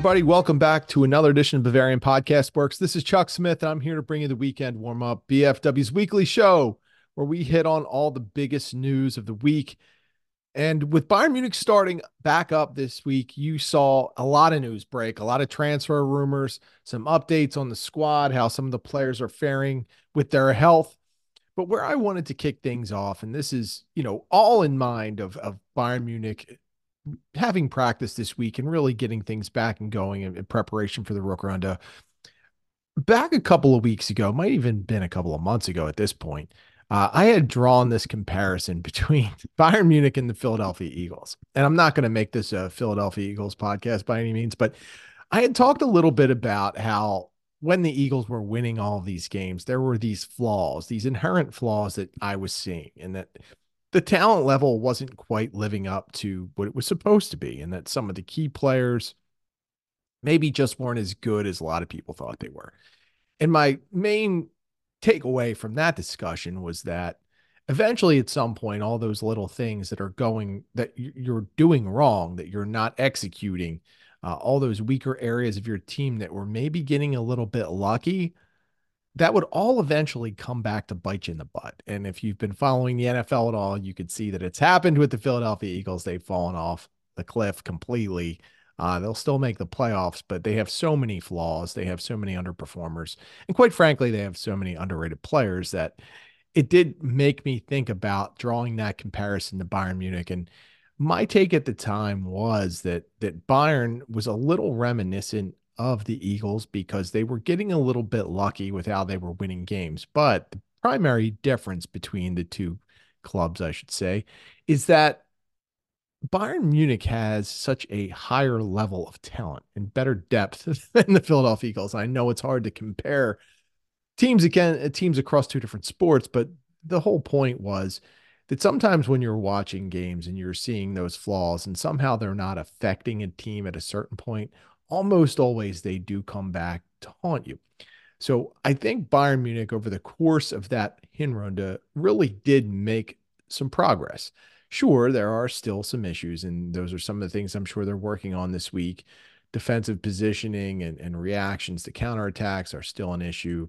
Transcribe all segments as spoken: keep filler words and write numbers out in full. everybody. Welcome back to another edition of Bavarian Podcast Works. This is Chuck Smith, and I'm here to bring you the weekend warm-up, B F W's weekly show, where we hit on all the biggest news of the week. And with Bayern Munich starting back up this week, you saw a lot of news break, a lot of transfer rumors, some updates on the squad, how some of the players are faring with their health. But where I wanted to kick things off, and this is, you know, all in mind of, of Bayern Munich having practice this week and really getting things back and going in, in preparation for the Rückrunde. Back a couple of weeks ago, might even been a couple of months ago at this point, Uh, I had drawn this comparison between Bayern Munich and the Philadelphia Eagles. And I'm not going to make this a Philadelphia Eagles podcast by any means, but I had talked a little bit about how when the Eagles were winning all these games, there were these flaws, these inherent flaws that I was seeing, and that the talent level wasn't quite living up to what it was supposed to be, and that some of the key players maybe just weren't as good as a lot of people thought they were. And my main takeaway from that discussion was that eventually at some point, all those little things that are going, that you're doing wrong, that you're not executing, uh, all those weaker areas of your team that were maybe getting a little bit lucky, that would all eventually come back to bite you in the butt. And if you've been following the N F L at all, you could see that it's happened with the Philadelphia Eagles. They've fallen off the cliff completely. Uh, they'll still make the playoffs, but they have so many flaws. They have so many underperformers. And quite frankly, they have so many underrated players that it did make me think about drawing that comparison to Bayern Munich. And my take at the time was that that Bayern was a little reminiscent of the Eagles because they were getting a little bit lucky with how they were winning games. But the primary difference between the two clubs, I should say, is that Bayern Munich has such a higher level of talent and better depth than the Philadelphia Eagles. I know it's hard to compare teams again, teams across two different sports, but the whole point was that sometimes when you're watching games and you're seeing those flaws and somehow they're not affecting a team at a certain point, almost always they do come back to haunt you. So I think Bayern Munich over the course of that Hinrunde really did make some progress. Sure, there are still some issues, and those are some of the things I'm sure they're working on this week. Defensive positioning and, and reactions to counterattacks are still an issue.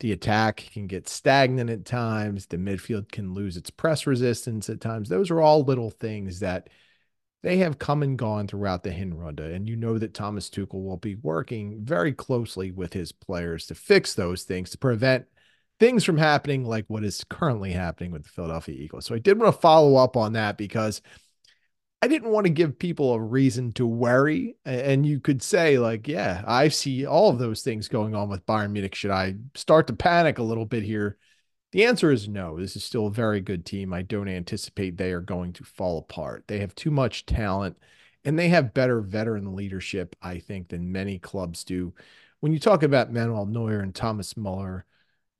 The attack can get stagnant at times. The midfield can lose its press resistance at times. Those are all little things that they have come and gone throughout the Hinrunde, and you know that Thomas Tuchel will be working very closely with his players to fix those things, to prevent things from happening like what is currently happening with the Philadelphia Eagles. So I did want to follow up on that because I didn't want to give people a reason to worry. And you could say like, yeah, I see all of those things going on with Bayern Munich. Should I start to panic a little bit here? The answer is no. This is still a very good team. I don't anticipate they are going to fall apart. They have too much talent and they have better veteran leadership, I think, than many clubs do. When you talk about Manuel Neuer and Thomas Muller,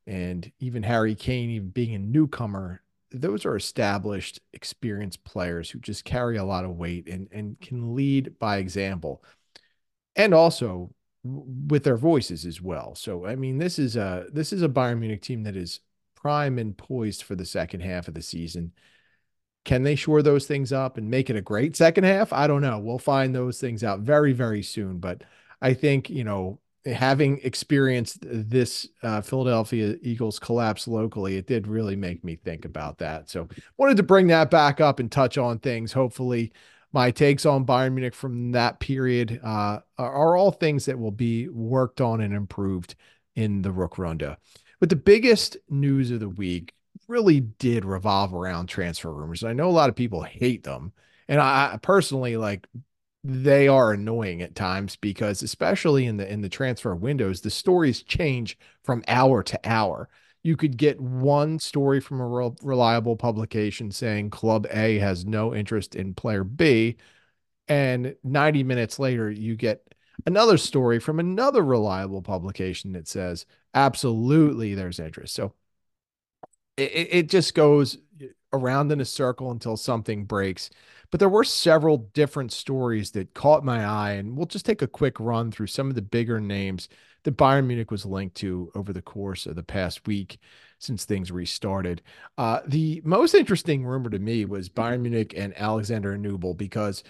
and even Harry Kane, even being a newcomer, those are established, experienced players who just carry a lot of weight and, and can lead by example. And also with their voices as well. So, I mean, this is a, this is a Bayern Munich team that is prime and poised for the second half of the season. Can they shore those things up and make it a great second half? I don't know. We'll find those things out very, very soon. But I think, you know, having experienced this uh, Philadelphia Eagles collapse locally, it did really make me think about that. So wanted to bring that back up and touch on things. Hopefully my takes on Bayern Munich from that period uh, are all things that will be worked on and improved in the Rückrunde. But the biggest news of the week really did revolve around transfer rumors. I know a lot of people hate them. And I personally, like, they are annoying at times because especially in the in the transfer windows, the stories change from hour to hour. You could get one story from a re- reliable publication saying Club A has no interest in player B, and ninety minutes later you get another story from another reliable publication that says absolutely there's interest. So it, it just goes around in a circle until something breaks. But there were several different stories that caught my eye, and we'll just take a quick run through some of the bigger names that Bayern Munich was linked to over the course of the past week since things restarted. Uh, the most interesting rumor to me was Bayern Munich and Alexander Nübel, because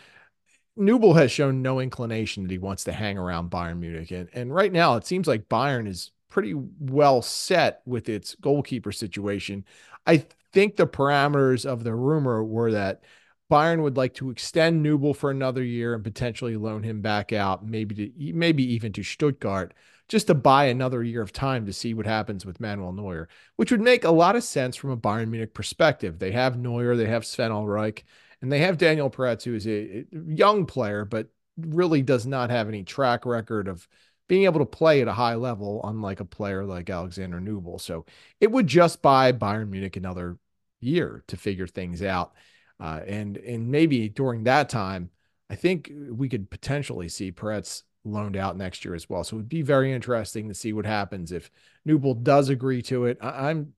Nübel has shown no inclination that he wants to hang around Bayern Munich. And, and right now, it seems like Bayern is pretty well set with its goalkeeper situation. I think the parameters of the rumor were that Bayern would like to extend Nübel for another year and potentially loan him back out, maybe to, maybe even to Stuttgart, just to buy another year of time to see what happens with Manuel Neuer, which would make a lot of sense from a Bayern Munich perspective. They have Neuer, they have Sven Ulreich, and they have Daniel Peretz, who is a young player, but really does not have any track record of being able to play at a high level, unlike a player like Alexander Nübel. So it would just buy Bayern Munich another year to figure things out. Uh, and, and maybe during that time, I think we could potentially see Peretz loaned out next year as well. So it would be very interesting to see what happens if Nübel does agree to it. I- I'm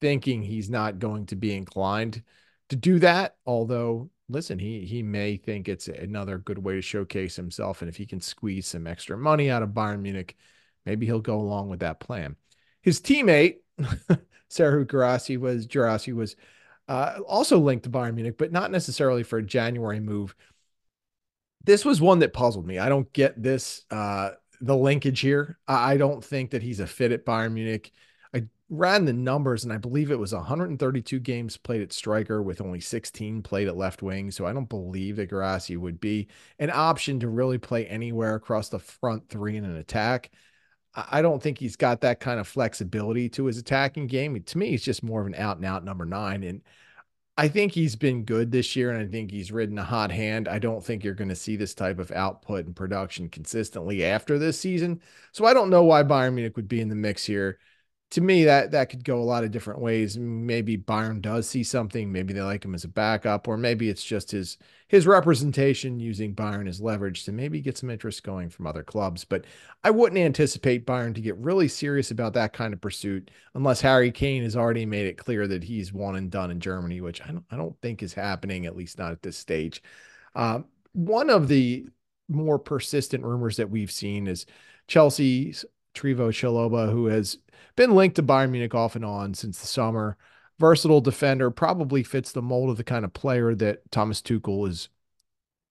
thinking he's not going to be inclined to do that. Although, listen, he, he may think it's another good way to showcase himself. And if he can squeeze some extra money out of Bayern Munich, maybe he'll go along with that plan. His teammate, Serhou Guirassy was, Guirassy was, Uh, also linked to Bayern Munich, but not necessarily for a January move. This was one that puzzled me. I don't get this, uh, the linkage here. I don't think that he's a fit at Bayern Munich. I ran the numbers, and I believe it was one hundred thirty-two games played at striker with only sixteen played at left wing, so I don't believe that Guirassy would be an option to really play anywhere across the front three in an attack. I don't think he's got that kind of flexibility to his attacking game. To me, he's just more of an out and out number nine. And I think he's been good this year. And I think he's ridden a hot hand. I don't think you're going to see this type of output and production consistently after this season. So I don't know why Bayern Munich would be in the mix here. To me, that, that could go a lot of different ways. Maybe Bayern does see something. Maybe they like him as a backup, or maybe it's just his, his representation using Bayern as leverage to maybe get some interest going from other clubs. But I wouldn't anticipate Bayern to get really serious about that kind of pursuit unless Harry Kane has already made it clear that he's one and done in Germany, which I don't, I don't think is happening, at least not at this stage. Uh, one of the more persistent rumors that we've seen is Chelsea's Trevoh Chalobah, who has been linked to Bayern Munich off and on since the summer. Versatile defender, probably fits the mold of the kind of player that Thomas Tuchel is,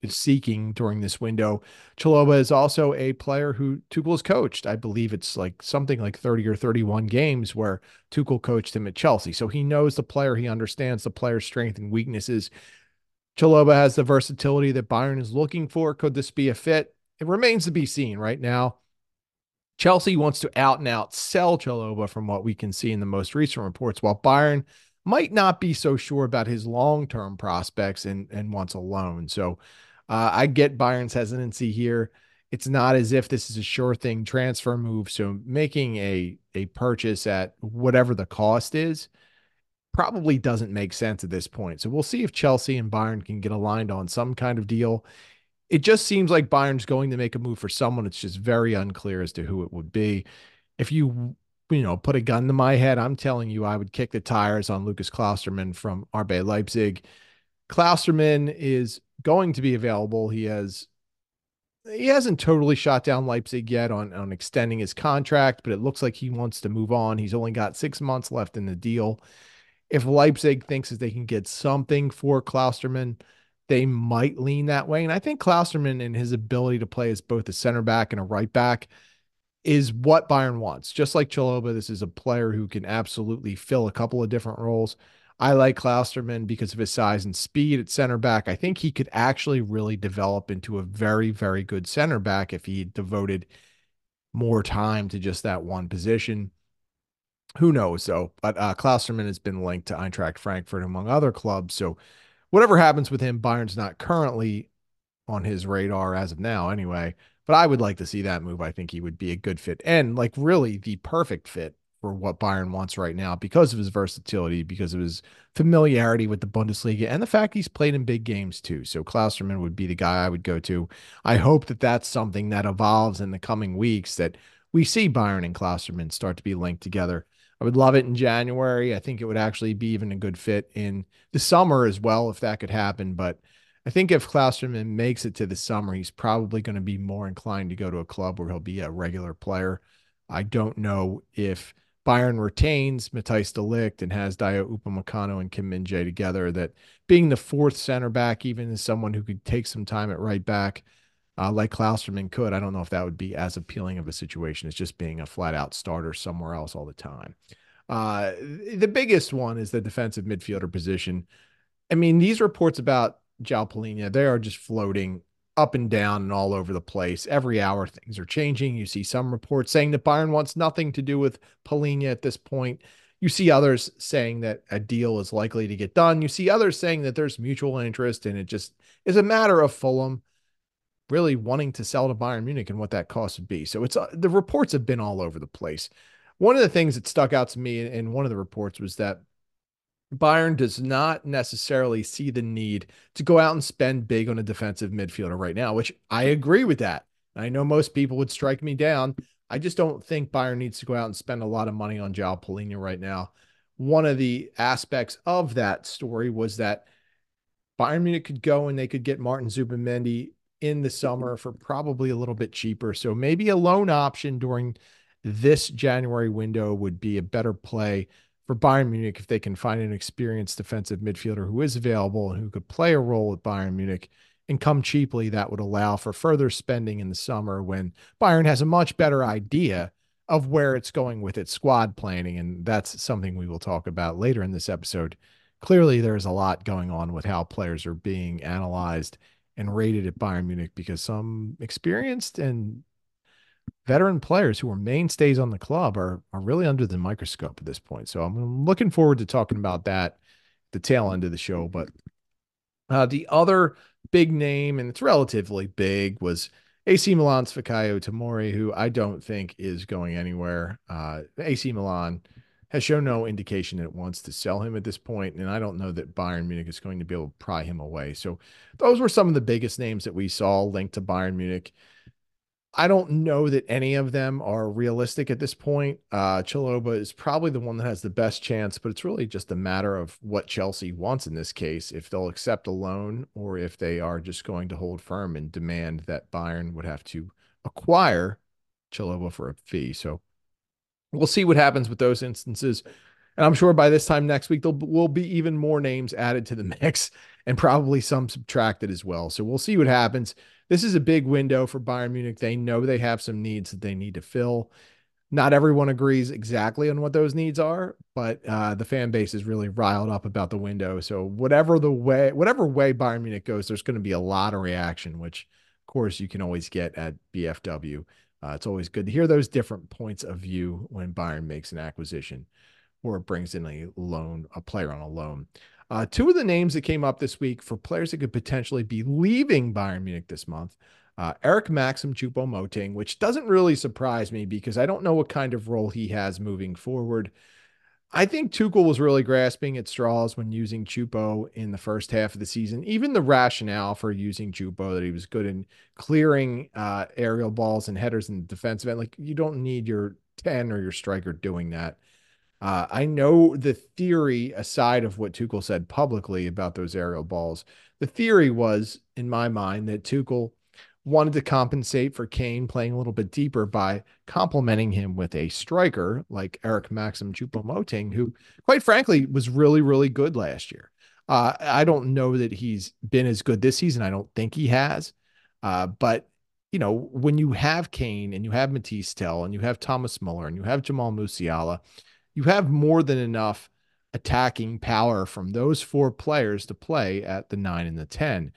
is seeking during this window. Chalobah is also a player who Tuchel has coached. I believe it's like something like thirty or thirty-one games where Tuchel coached him at Chelsea. So he knows the player. He understands the player's strength and weaknesses. Chalobah has the versatility that Bayern is looking for. Could this be a fit? It remains to be seen right now. Chelsea wants to out and out sell Chalobah from what we can see in the most recent reports, while Bayern might not be so sure about his long-term prospects and, and wants a loan. So uh, I get Bayern's hesitancy here. It's not as if this is a sure thing transfer move. So making a, a purchase at whatever the cost is probably doesn't make sense at this point. So we'll see if Chelsea and Bayern can get aligned on some kind of deal. It just seems like Bayern's going to make a move for someone. It's just very unclear as to who it would be. If you, you know, put a gun to my head, I'm telling you, I would kick the tires on Lukas Klostermann from R B Leipzig. Klostermann is going to be available. He has, he hasn't totally shot down Leipzig yet on, on extending his contract, but it looks like he wants to move on. He's only got six months left in the deal. If Leipzig thinks that they can get something for Klostermann, they might lean that way. And I think Klostermann and his ability to play as both a center back and a right back is what Bayern wants. Just like Chalobah, this is a player who can absolutely fill a couple of different roles. I like Klostermann because of his size and speed at center back. I think he could actually really develop into a very, very good center back if he devoted more time to just that one position. Who knows, though? But uh, Klostermann has been linked to Eintracht Frankfurt, among other clubs. So whatever happens with him, Bayern's not currently on his radar as of now anyway, but I would like to see that move. I think he would be a good fit and like really the perfect fit for what Bayern wants right now because of his versatility, because of his familiarity with the Bundesliga and the fact he's played in big games too. So Klostermann would be the guy I would go to. I hope that that's something that evolves in the coming weeks, that we see Bayern and Klostermann start to be linked together. I would love it in January. I think it would actually be even a good fit in the summer as well if that could happen. But I think if Klostermann makes it to the summer, he's probably going to be more inclined to go to a club where he'll be a regular player. I don't know if Bayern retains Matthijs de Ligt and has Dayot Upamecano and Kim Min-jae together, that being the fourth center back, even as someone who could take some time at right back, uh, like Klostermann could, I don't know if that would be as appealing of a situation as just being a flat-out starter somewhere else all the time. Uh, the biggest one is the defensive midfielder position. I mean, these reports about João Palhinha, they are just floating up and down and all over the place. Every hour, things are changing. You see some reports saying that Bayern wants nothing to do with Palhinha at this point. You see others saying that a deal is likely to get done. You see others saying that there's mutual interest, and it just is a matter of Fulham really wanting to sell to Bayern Munich and what that cost would be. So it's uh, the reports have been all over the place. One of the things that stuck out to me in, in one of the reports was that Bayern does not necessarily see the need to go out and spend big on a defensive midfielder right now, which I agree with that. I know most people would strike me down. I just don't think Bayern needs to go out and spend a lot of money on João Palhinha right now. One of the aspects of that story was that Bayern Munich could go and they could get Martin Zubamendi in the summer for probably a little bit cheaper. So maybe a loan option during this January window would be a better play for Bayern Munich if they can find an experienced defensive midfielder who is available and who could play a role at Bayern Munich and come cheaply. That would allow for further spending in the summer when Bayern has a much better idea of where it's going with its squad planning. And that's something we will talk about later in this episode. Clearly, there's a lot going on with how players are being analyzed and rated at Bayern Munich, because some experienced and veteran players who are mainstays on the club are, are really under the microscope at this point. So I'm looking forward to talking about that at the tail end of the show. But uh, the other big name, and it's relatively big, was A C Milan's Fikayo Tomori, who I don't think is going anywhere. Uh, A C Milan has shown no indication that it wants to sell him at this point, and I don't know that Bayern Munich is going to be able to pry him away. So those were some of the biggest names that we saw linked to Bayern Munich. I don't know that any of them are realistic at this point. Uh, Chalobah is probably the one that has the best chance, but it's really just a matter of what Chelsea wants in this case, if they'll accept a loan or if they are just going to hold firm and demand that Bayern would have to acquire Chalobah for a fee. So we'll see what happens with those instances. And I'm sure by this time next week, there will be even more names added to the mix and probably some subtracted as well. So we'll see what happens. This is a big window for Bayern Munich. They know they have some needs that they need to fill. Not everyone agrees exactly on what those needs are, but uh, the fan base is really riled up about the window. So whatever the way, whatever way Bayern Munich goes, there's going to be a lot of reaction, which of course you can always get at B F W. Uh, it's always good to hear those different points of view when Bayern makes an acquisition or brings in a loan, a player on a loan. Uh, two of the names that came up this week for players that could potentially be leaving Bayern Munich this month, uh, Eric Maxim Choupo-Moting, which doesn't really surprise me because I don't know what kind of role he has moving forward. I think Tuchel was really grasping at straws when using Choupo in the first half of the season. Even the rationale for using Choupo, that he was good in clearing uh, aerial balls and headers in the defensive end, like you don't need your ten or your striker doing that. Uh, I know the theory, aside of what Tuchel said publicly about those aerial balls, the theory was, in my mind, that Tuchel wanted to compensate for Kane playing a little bit deeper by complementing him with a striker like Eric Maxim Choupo-Moting, who, quite frankly, was really, really good last year. Uh, I don't know that he's been as good this season. I don't think he has. Uh, but, you know, when you have Kane and you have Matthijs Tel and you have Thomas Muller and you have Jamal Musiala, you have more than enough attacking power from those four players to play at the nine and the ten.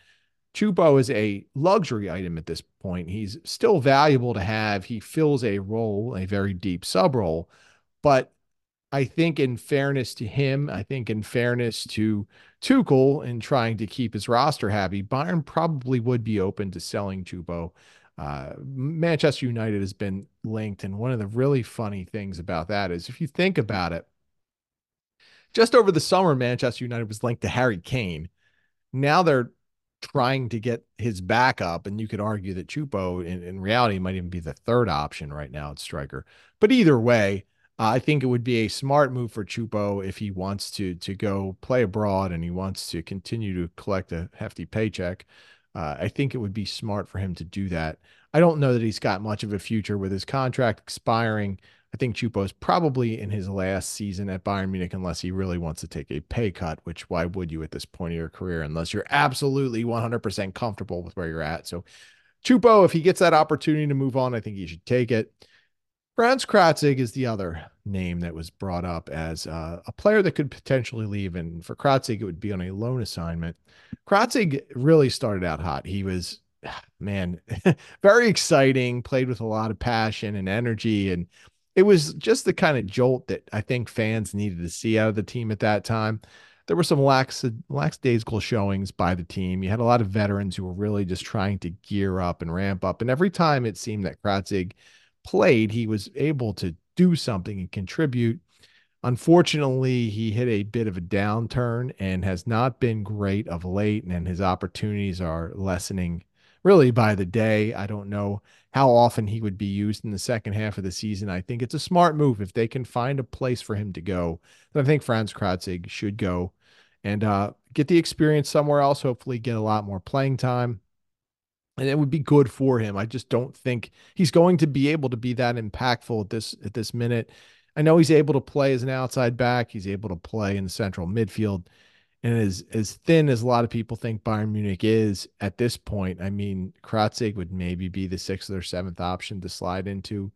Choupo is a luxury item at this point. He's still valuable to have. He fills a role, a very deep sub role. But I think in fairness to him, I think in fairness to Tuchel in trying to keep his roster happy, Bayern probably would be open to selling Choupo. Uh, Manchester United has been linked. And one of the really funny things about that is if you think about it, just over the summer, Manchester United was linked to Harry Kane. Now they're trying to get his backup. And you could argue that Choupo in, in reality might even be the third option right now at striker. But either way, uh, I think it would be a smart move for Choupo if he wants to, to go play abroad and he wants to continue to collect a hefty paycheck. Uh, I think it would be smart for him to do that. I don't know that he's got much of a future with his contract expiring. I think Choupo is probably in his last season at Bayern Munich unless he really wants to take a pay cut, which why would you at this point in your career unless you're absolutely one hundred percent comfortable with where you're at. So Choupo, if he gets that opportunity to move on, I think he should take it. Frans Krätzig is the other name that was brought up as uh, a player that could potentially leave. And for Krätzig, it would be on a loan assignment. Krätzig really started out hot. He was, man, very exciting, played with a lot of passion and energy. And it was just the kind of jolt that I think fans needed to see out of the team at that time. There were some lax, lackadaisical showings by the team. You had a lot of veterans who were really just trying to gear up and ramp up. And every time it seemed that Krätzig played, he was able to do something and contribute. Unfortunately, he hit a bit of a downturn and has not been great of late, and his opportunities are lessening really by the day. I don't know how often he would be used in the second half of the season. I think it's a smart move. If they can find a place for him to go, then I think Frans Krätzig should go and uh, get the experience somewhere else, hopefully get a lot more playing time. And it would be good for him. I just don't think he's going to be able to be that impactful at this at this minute. I know he's able to play as an outside back. He's able to play in the central midfield. And as, as thin as a lot of people think Bayern Munich is at this point, I mean, Krätzig would maybe be the sixth or seventh option to slide into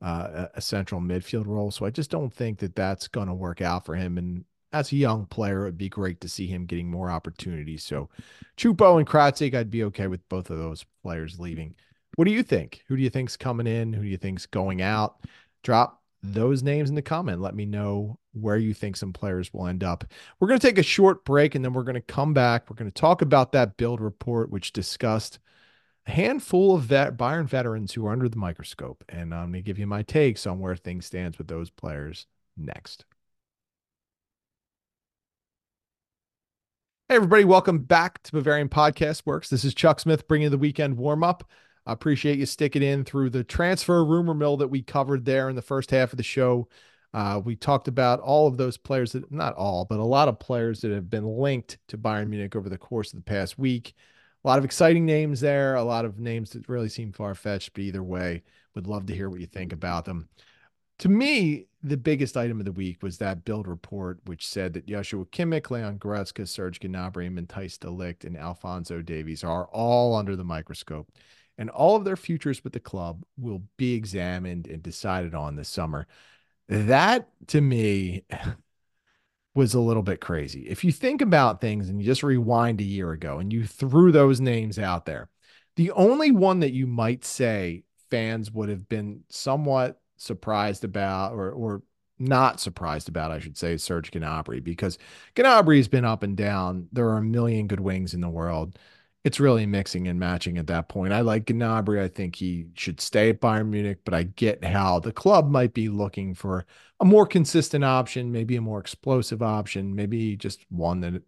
uh, a central midfield role. So I just don't think that that's going to work out for him. And as a young player, it would be great to see him getting more opportunities. So Choupo and Krätzig, I'd be okay with both of those players leaving. What do you think? Who do you think's coming in? Who do you think's going out? Drop those names in the comment. Let me know where you think some players will end up. We're going to take a short break, and then we're going to come back. We're going to talk about that build report, which discussed a handful of vet Bayern veterans who are under the microscope. And I'm going to give you my takes on where things stand with those players next. Hey, everybody. Welcome back to Bavarian Podcast Works. This is Chuck Smith bringing the weekend warm-up. I appreciate you sticking in through the transfer rumor mill that we covered there in the first half of the show. Uh, we talked about all of those players, that not all, but a lot of players that have been linked to Bayern Munich over the course of the past week. A lot of exciting names there, a lot of names that really seem far-fetched, but either way, would love to hear what you think about them. To me, the biggest item of the week was that build report, which said that Joshua Kimmich, Leon Goretzka, Serge Gnabry, Matthijs de Ligt, and Alphonso Davies are all under the microscope. And all of their futures with the club will be examined and decided on this summer. That, to me, was a little bit crazy. If you think about things and you just rewind a year ago and you threw those names out there, the only one that you might say fans would have been somewhat surprised about or or not surprised about, I should say, Serge Gnabry, because Gnabry has been up and down. There are a million good wings in the world. It's really mixing and matching at that point. I like Gnabry. I think he should stay at Bayern Munich, but I get how the club might be looking for a more consistent option, maybe a more explosive option, maybe just one that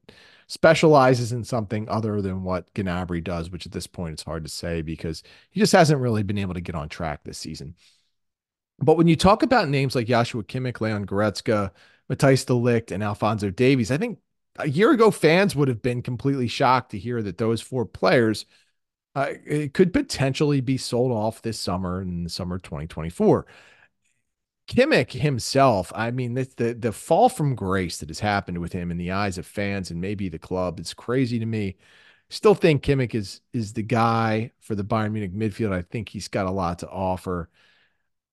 specializes in something other than what Gnabry does, which at this point it's hard to say because he just hasn't really been able to get on track this season. But when you talk about names like Joshua Kimmich, Leon Goretzka, Matthijs de Ligt, and Alphonso Davies, I think a year ago fans would have been completely shocked to hear that those four players uh, could potentially be sold off this summer in the summer twenty twenty-four. Kimmich himself, I mean, the, the, the fall from grace that has happened with him in the eyes of fans and maybe the club, it's crazy to me. Still think Kimmich is, is the guy for the Bayern Munich midfield. I think he's got a lot to offer.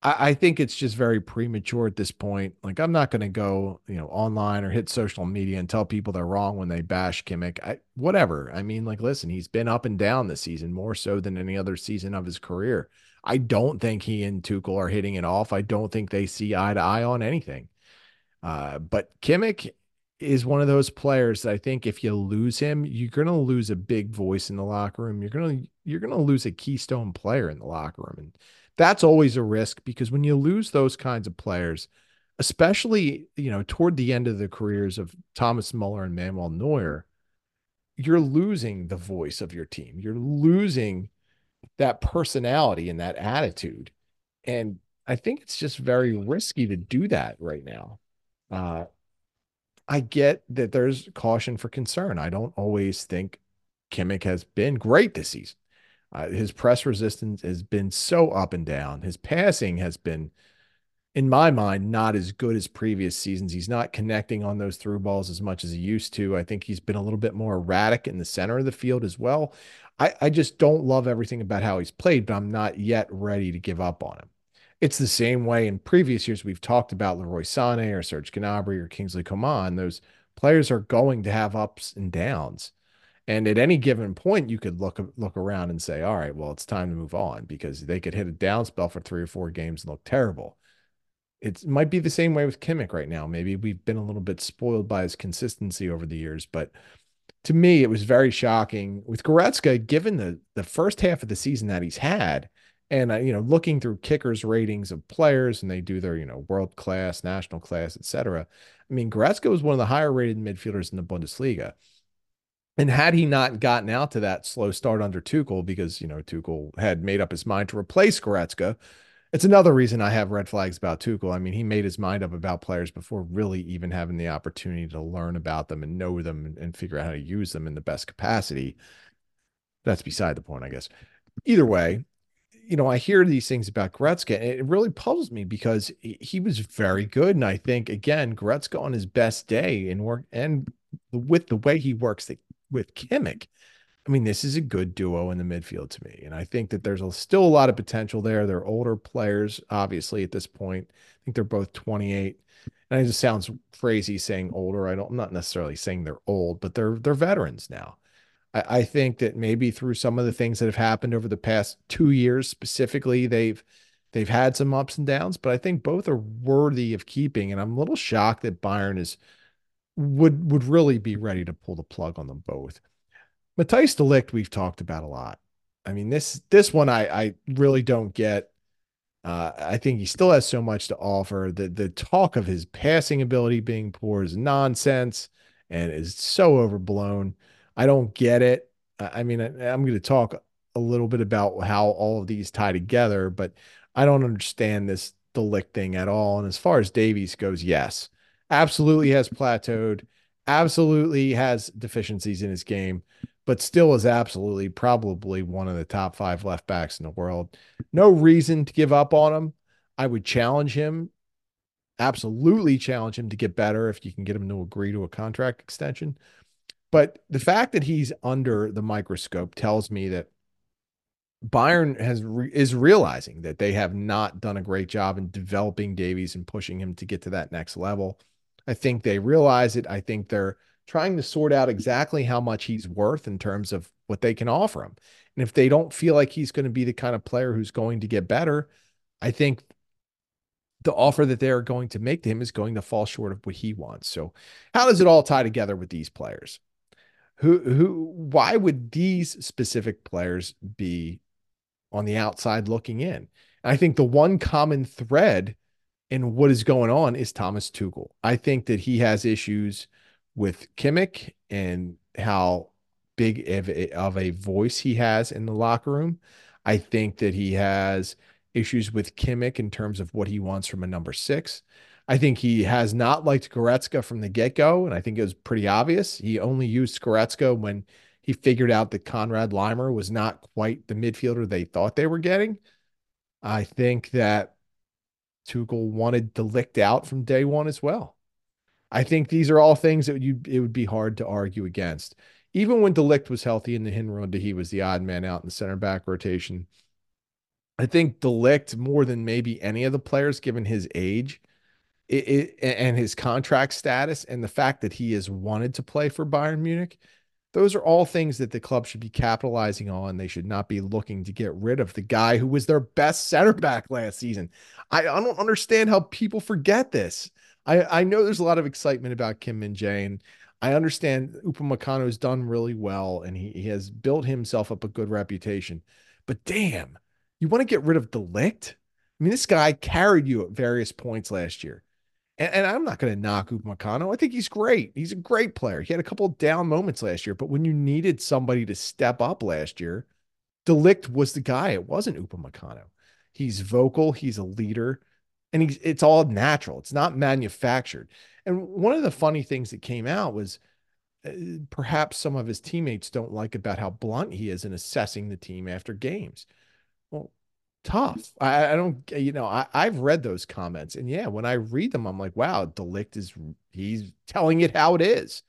I think it's just very premature at this point. Like, I'm not going to go, you know, online or hit social media and tell people they're wrong when they bash Kimmich. I, whatever. I mean, like, listen, he's been up and down this season more so than any other season of his career. I don't think he and Tuchel are hitting it off. I don't think they see eye to eye on anything. Uh, but Kimmich is one of those players that I think if you lose him, you're going to lose a big voice in the locker room. You're going to, you're going to lose a keystone player in the locker room. And that's always a risk because when you lose those kinds of players, especially, you know, toward the end of the careers of Thomas Muller and Manuel Neuer, you're losing the voice of your team. You're losing that personality and that attitude. And I think it's just very risky to do that right now. Uh, I get that there's caution for concern. I don't always think Kimmich has been great this season. Uh, his press resistance has been so up and down. His passing has been in my mind, not as good as previous seasons. He's not connecting on those through balls as much as he used to. I think he's been a little bit more erratic in the center of the field as well. I, I just don't love everything about how he's played, but I'm not yet ready to give up on him. It's the same way in previous years we've talked about Leroy Sané or Serge Gnabry or Kingsley Coman. Those players are going to have ups and downs. And at any given point, you could look look around and say, all right, well, it's time to move on, because they could hit a down spell for three or four games and look terrible. It might be the same way with Kimmich right now. Maybe we've been a little bit spoiled by his consistency over the years, but to me, it was very shocking. With Goretzka, given the, the first half of the season that he's had, and, you know, looking through kickers' ratings of players, and they do their, you know, world-class, national class, et cetera. I mean, Goretzka was one of the higher-rated midfielders in the Bundesliga. And had he not gotten out to that slow start under Tuchel, because, you know, Tuchel had made up his mind to replace Goretzka, it's another reason I have red flags about Tuchel. I mean, he made his mind up about players before really even having the opportunity to learn about them and know them and, and figure out how to use them in the best capacity. That's beside the point, I guess. Either way, you know, I hear these things about Goretzka, and it really puzzles me because he was very good. And I think, again, Goretzka on his best day and work and with the way he works the, with Kimmich, I mean, this is a good duo in the midfield to me. And I think that there's a, still a lot of potential there. They're older players, obviously, at this point. I think they're both twenty-eight. And it just sounds crazy saying older. I don't, I'm not necessarily saying they're old, but they're they're veterans now. I think that maybe through some of the things that have happened over the past two years, specifically, they've they've had some ups and downs, but I think both are worthy of keeping. And I'm a little shocked that Bayern is would would really be ready to pull the plug on them both. Matthijs de Ligt, we've talked about a lot. I mean, this this one I I really don't get. Uh, I think he still has so much to offer. The the talk of his passing ability being poor is nonsense and is so overblown. I don't get it. I mean, I, I'm going to talk a little bit about how all of these tie together, but I don't understand this De Ligt thing at all. And as far as Davies goes, yes, absolutely has plateaued, absolutely has deficiencies in his game, but still is absolutely probably one of the top five left backs in the world. No reason to give up on him. I would challenge him, absolutely challenge him to get better if you can get him to agree to a contract extension. But the fact that he's under the microscope tells me that Bayern has re- is realizing that they have not done a great job in developing Davies and pushing him to get to that next level. I think they realize it. I think they're trying to sort out exactly how much he's worth in terms of what they can offer him. And if they don't feel like he's going to be the kind of player who's going to get better, I think the offer that they're going to make to him is going to fall short of what he wants. So how does it all tie together with these players? Who, who, why would these specific players be on the outside looking in? And I think the one common thread in what is going on is Thomas Tuchel. I think that he has issues with Kimmich and how big of a, of a voice he has in the locker room. I think that he has issues with Kimmich in terms of what he wants from a number six. I think he has not liked Goretzka from the get-go, and I think it was pretty obvious. He only used Goretzka when he figured out that Konrad Leimer was not quite the midfielder they thought they were getting. I think that Tuchel wanted De Ligt out from day one as well. I think these are all things that you it would be hard to argue against. Even when De Ligt was healthy in the Hinrunde, he was the odd man out in the center-back rotation. I think De Ligt, more than maybe any of the players, given his age, It, it, and his contract status and the fact that he has wanted to play for Bayern Munich, those are all things that the club should be capitalizing on. They should not be looking to get rid of the guy who was their best center back last season. I, I don't understand how people forget this. I, I know there's a lot of excitement about Kim Min-jae, and I understand Upamecano has done really well, and he, he has built himself up a good reputation. But damn, you want to get rid of De Ligt? I mean, this guy carried you at various points last year. And, and I'm not going to knock Upamecano. I think he's great. He's a great player. He had a couple of down moments last year, but when you needed somebody to step up last year, De Ligt was the guy. It wasn't Upamecano. He's vocal. He's a leader. And he's, it's all natural. It's not manufactured. And one of the funny things that came out was uh, perhaps some of his teammates don't like about how blunt he is in assessing the team after games. Well, tough. I, I don't, you know, I, I've read those comments, and yeah, when I read them, I'm like, wow, de Ligt is, he's telling it how it is.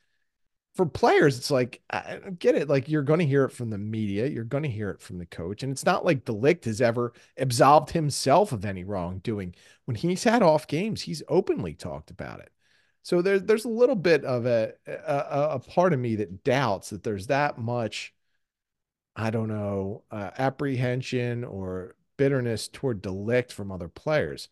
For players, it's like, I get it. Like, you're going to hear it from the media. You're going to hear it from the coach. And it's not like de Ligt has ever absolved himself of any wrongdoing. When he's had off games, he's openly talked about it. So there's, there's a little bit of a, a, a part of me that doubts that there's that much, I don't know, uh, apprehension or bitterness toward de Ligt from other players.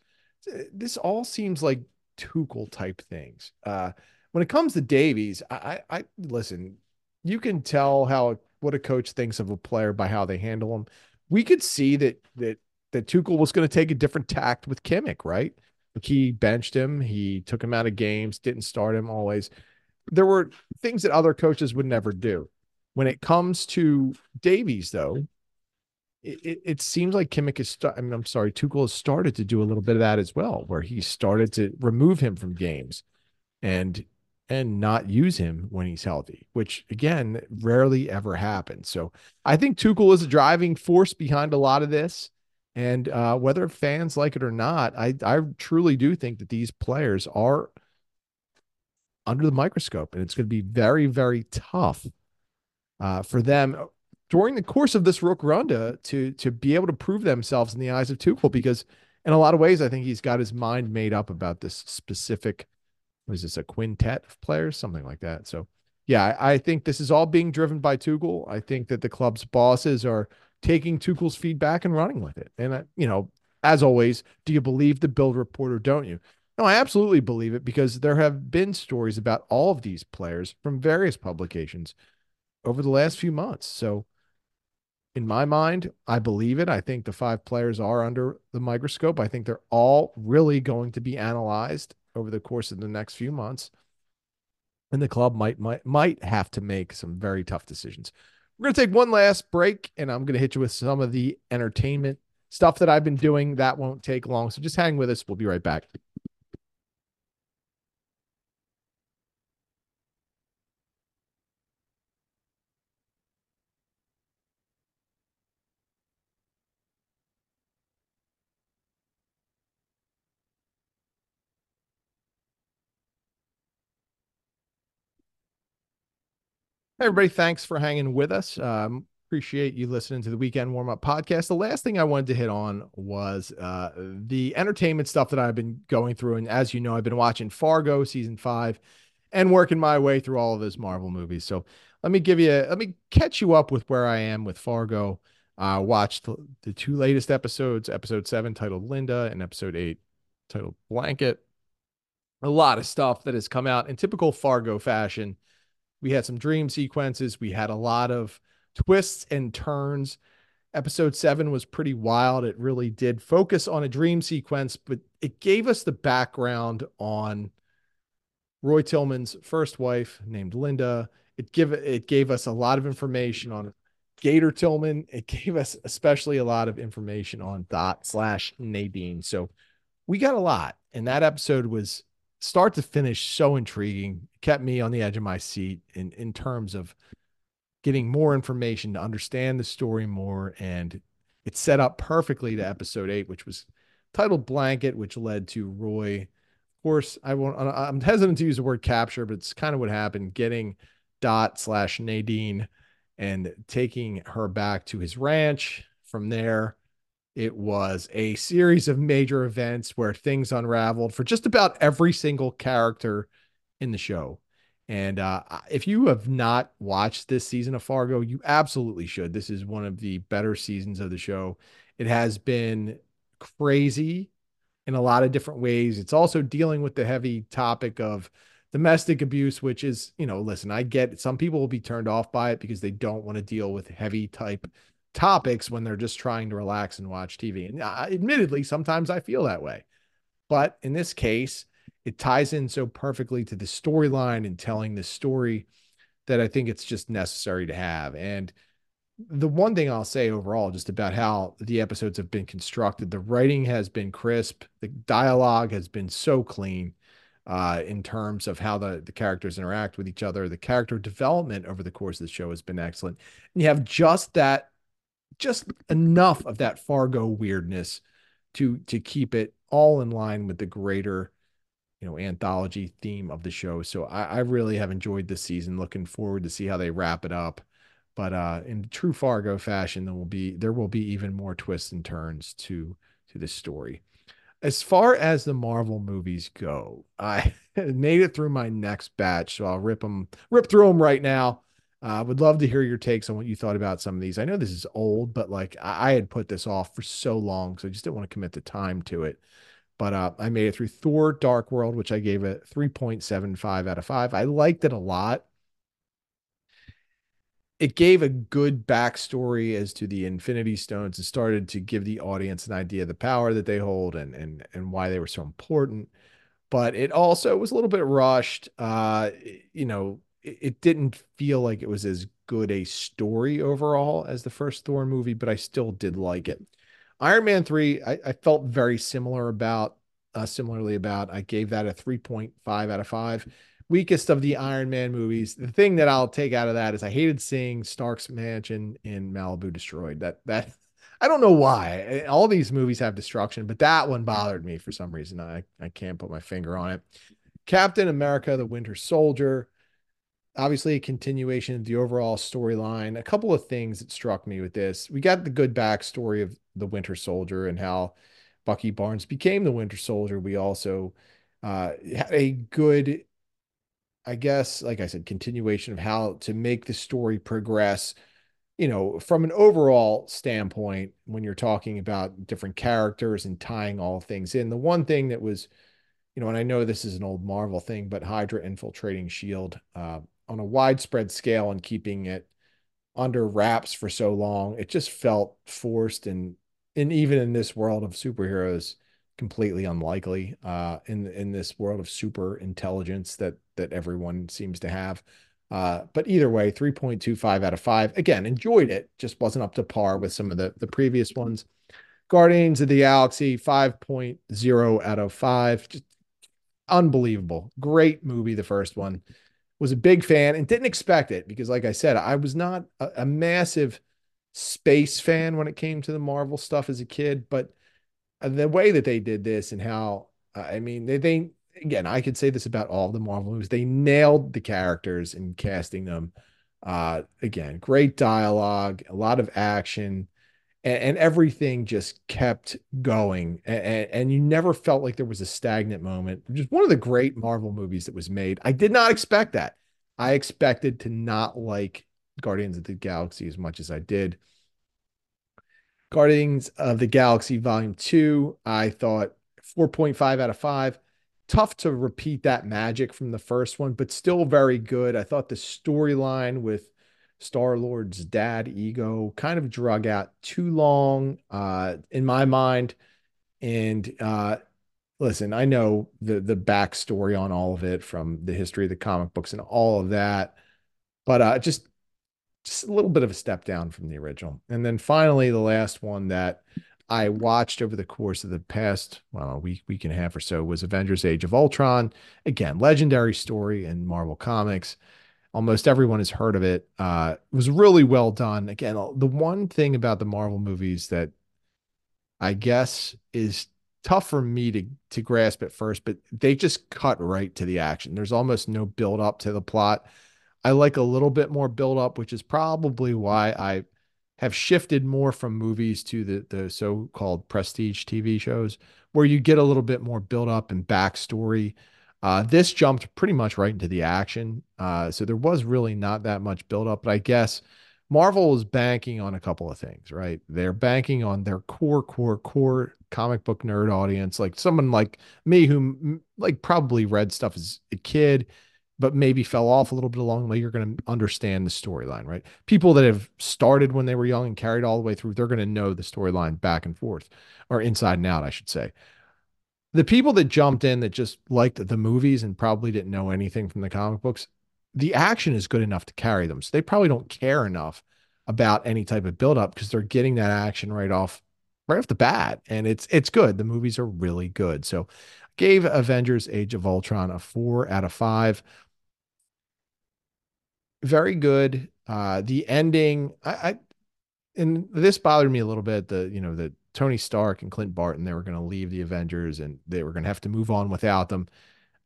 This all seems like Tuchel type things. Uh, When it comes to Davies, I, I listen, you can tell how what a coach thinks of a player by how they handle him. We could see that that that Tuchel was going to take a different tact with Kimmich, right? He benched him, he took him out of games, didn't start him always. There were things that other coaches would never do. When it comes to Davies, though, it, it, it seems like Kimmich is, st- I mean, I'm sorry, Tuchel has started to do a little bit of that as well, where he started to remove him from games and and not use him when he's healthy, which again, rarely ever happens. So I think Tuchel is a driving force behind a lot of this. And uh, whether fans like it or not, I, I truly do think that these players are under the microscope, and it's going to be very, very tough uh, for them during the course of this Rückrunde to, to be able to prove themselves in the eyes of Tuchel, because in a lot of ways, I think he's got his mind made up about this specific, was this a quintet of players, something like that. So yeah, I, I think this is all being driven by Tuchel. I think that the club's bosses are taking Tuchel's feedback and running with it. And I, you know, as always, do you believe the Bild report or don't you? No, I absolutely believe it, because there have been stories about all of these players from various publications over the last few months. So in my mind, I believe it. I think the five players are under the microscope. I think they're all really going to be analyzed over the course of the next few months, and the club might, might, might have to make some very tough decisions. We're going to take one last break, and I'm going to hit you with some of the entertainment stuff that I've been doing. That won't take long. So just hang with us. We'll be right back. Hey everybody, thanks for hanging with us. Um, appreciate you listening to the Weekend Warm-Up Podcast. The last thing I wanted to hit on was uh, the entertainment stuff that I've been going through. And as you know, I've been watching Fargo season five and working my way through all of those Marvel movies. So let me give you, a, let me catch you up with where I am with Fargo. I uh, watched the, the two latest episodes, episode seven titled Linda and episode eight titled Blanket. A lot of stuff that has come out in typical Fargo fashion. We had some dream sequences. We had a lot of twists and turns. Episode seven was pretty wild. It really did focus on a dream sequence, but it gave us the background on Roy Tillman's first wife named Linda. It give it gave us a lot of information on Gator Tillman. It gave us especially a lot of information on Dot slash Nadine. So we got a lot. And that episode was start to finish so intriguing, kept me on the edge of my seat in, in terms of getting more information to understand the story more. And it set up perfectly to episode eight, which was titled Blanket, which led to Roy. Of course, I won't, I'm hesitant to use the word capture, but it's kind of what happened, getting Dot slash Nadine and taking her back to his ranch. From there, it was a series of major events where things unraveled for just about every single character in the show. And uh, if you have not watched this season of Fargo, you absolutely should. This is one of the better seasons of the show. It has been crazy in a lot of different ways. It's also dealing with the heavy topic of domestic abuse, which is, you know, listen, I get it. Some people will be turned off by it because they don't want to deal with heavy type topics when they're just trying to relax and watch T V. And uh, admittedly, sometimes I feel that way. But in this case, it ties in so perfectly to the storyline and telling the story that I think it's just necessary to have. And the one thing I'll say overall, just about how the episodes have been constructed, the writing has been crisp. The dialogue has been so clean uh, in terms of how the, the characters interact with each other. The character development over the course of the show has been excellent. And you have just that just enough of that Fargo weirdness to to keep it all in line with the greater, you know, anthology theme of the show. So I, I really have enjoyed this season. Looking forward to see how they wrap it up. But uh, in true Fargo fashion, there will be there will be even more twists and turns to to this story. As far as the Marvel movies go, I made it through my next batch, so I'll rip them, rip through them right now. I uh, would love to hear your takes on what you thought about some of these. I know this is old, but like I, I had put this off for so long, so I just didn't want to commit the time to it. But uh, I made it through Thor Dark World, which I gave a three point seven five out of five. I liked it a lot. It gave a good backstory as to the Infinity Stones and started to give the audience an idea of the power that they hold and and and why they were so important. But it also was a little bit rushed. Uh, you know, it, it didn't feel like it was as good a story overall as the first Thor movie, but I still did like it. Iron Man three, I, I felt very similar about, uh, similarly about. I gave that a three point five out of five. Weakest of the Iron Man movies. The thing that I'll take out of that is I hated seeing Stark's mansion in Malibu destroyed. That that I don't know why. All these movies have destruction, but that one bothered me for some reason. I, I can't put my finger on it. Captain America, the Winter Soldier. Obviously a continuation of the overall storyline. A couple of things that struck me with this. We got the good backstory of the Winter Soldier and how Bucky Barnes became the Winter Soldier. We also uh, had a good... I guess, like I said, continuation of how to make the story progress, you know, from an overall standpoint, when you're talking about different characters and tying all things in. The one thing that was, you know, and I know this is an old Marvel thing, but Hydra infiltrating S H I E L D uh, on a widespread scale and keeping it under wraps for so long, it just felt forced. And, and even in this world of superheroes, completely unlikely uh, in, in this world of super intelligence that, that everyone seems to have. Uh, but either way, three point two five out of five. Again, enjoyed it. Just wasn't up to par with some of the, the previous ones. Guardians of the Galaxy, five point oh out of five. Just unbelievable. Great movie, the first one. Was a big fan and didn't expect it because, like I said, I was not a, a massive space fan when it came to the Marvel stuff as a kid. But the way that they did this and how, uh, I mean, they, they, again, I could say this about all the Marvel movies. They nailed the characters and casting them. Uh, again, great dialogue, a lot of action, and, and everything just kept going. And, and, and you never felt like there was a stagnant moment. Just one of the great Marvel movies that was made. I did not expect that. I expected to not like Guardians of the Galaxy as much as I did. Guardians of the Galaxy Volume two, I thought four point five out of five. Tough to repeat that magic from the first one, but still very good. I thought the storyline with Star-Lord's dad, Ego, kind of drug out too long uh, in my mind. And uh, listen, I know the, the backstory on all of it from the history of the comic books and all of that, but uh, just, just a little bit of a step down from the original. And then finally, the last one that I watched over the course of the past well, week, week and a half or so was Avengers: Age of Ultron. Again, legendary story in Marvel Comics. Almost everyone has heard of it. Uh, it was really well done. Again, the one thing about the Marvel movies that I guess is tough for me to, to grasp at first, but they just cut right to the action. There's almost no build up to the plot. I like a little bit more build up, which is probably why I have shifted more from movies to the, the so-called prestige T V shows where you get a little bit more build-up and backstory. Uh, this jumped pretty much right into the action. Uh, so there was really not that much build-up, but I guess Marvel is banking on a couple of things, right? They're banking on their core, core, core comic book nerd audience. Like someone like me who like probably read stuff as a kid, but maybe fell off a little bit along the way, you're going to understand the storyline, right? People that have started when they were young and carried all the way through, they're going to know the storyline back and forth, or inside and out, I should say. The people that jumped in that just liked the movies and probably didn't know anything from the comic books, the action is good enough to carry them. So they probably don't care enough about any type of buildup because they're getting that action right off, right off the bat. And it's, it's good. The movies are really good. So I gave Avengers: Age of Ultron a four out of five. Very good. Uh, the ending, I, I and this bothered me a little bit, the, you know, that Tony Stark and Clint Barton, they were going to leave the Avengers and they were going to have to move on without them.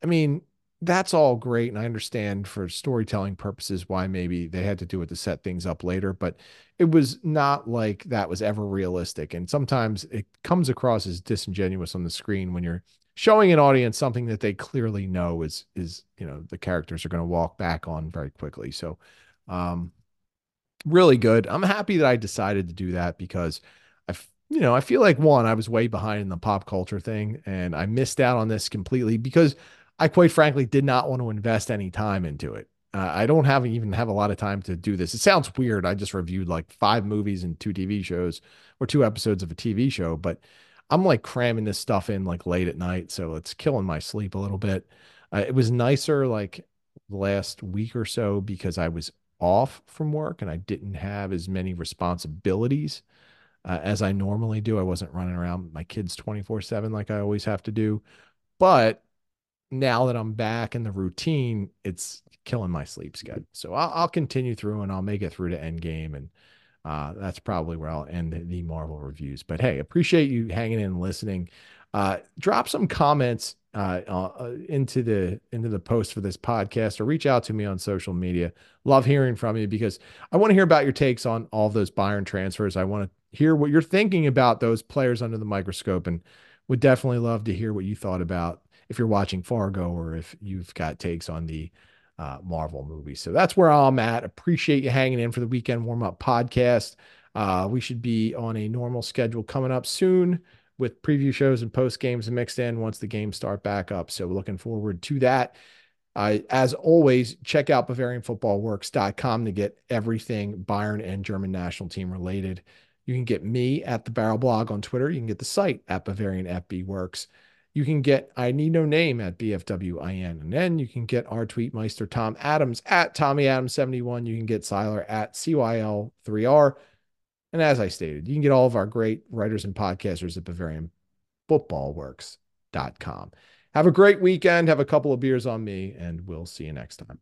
I mean, that's all great. And I understand for storytelling purposes why maybe they had to do it to set things up later, but it was not like that was ever realistic. And sometimes it comes across as disingenuous on the screen when you're showing an audience something that they clearly know is, is, you know, the characters are going to walk back on very quickly. So, um, really good. I'm happy that I decided to do that because I, you know, I feel like, one, I was way behind in the pop culture thing and I missed out on this completely because I quite frankly did not want to invest any time into it. Uh, I don't have even have a lot of time to do this. It sounds weird. I just reviewed like five movies and two T V shows or two episodes of a T V show, but I'm like cramming this stuff in like late at night. So it's killing my sleep a little bit. Uh, it was nicer like last week or so because I was off from work and I didn't have as many responsibilities uh, as I normally do. I wasn't running around with my kids twenty-four seven like I always have to do, but now that I'm back in the routine, it's killing my sleep schedule. So I'll, I'll continue through and I'll make it through to Endgame. And uh, that's probably where I'll end the, the Marvel reviews. But hey, appreciate you hanging in and listening. Uh, drop some comments uh, uh, into the into the post for this podcast or reach out to me on social media. Love hearing from you because I want to hear about your takes on all of those Bayern transfers. I want to hear what you're thinking about those players under the microscope and would definitely love to hear what you thought about if you're watching Fargo or if you've got takes on the uh, Marvel movies. So that's where I'm at. Appreciate you hanging in for the Weekend Warm-Up Podcast. Uh, we should be on a normal schedule coming up soon with preview shows and post games mixed in once the games start back up. So we're looking forward to that. Uh, as always, check out Bavarian Football Works dot com to get everything Bayern and German national team related. You can get me at the Barrel Blog on Twitter. You can get the site at Bavarian F B Works. You can get I Need No Name at B F W I N N. You can get our tweetmeister Tom Adams at Tommy Adams seventy-one. You can get Siler at C Y L three R. And as I stated, you can get all of our great writers and podcasters at Bavarian Football Works dot com. Have a great weekend. Have a couple of beers on me, and we'll see you next time.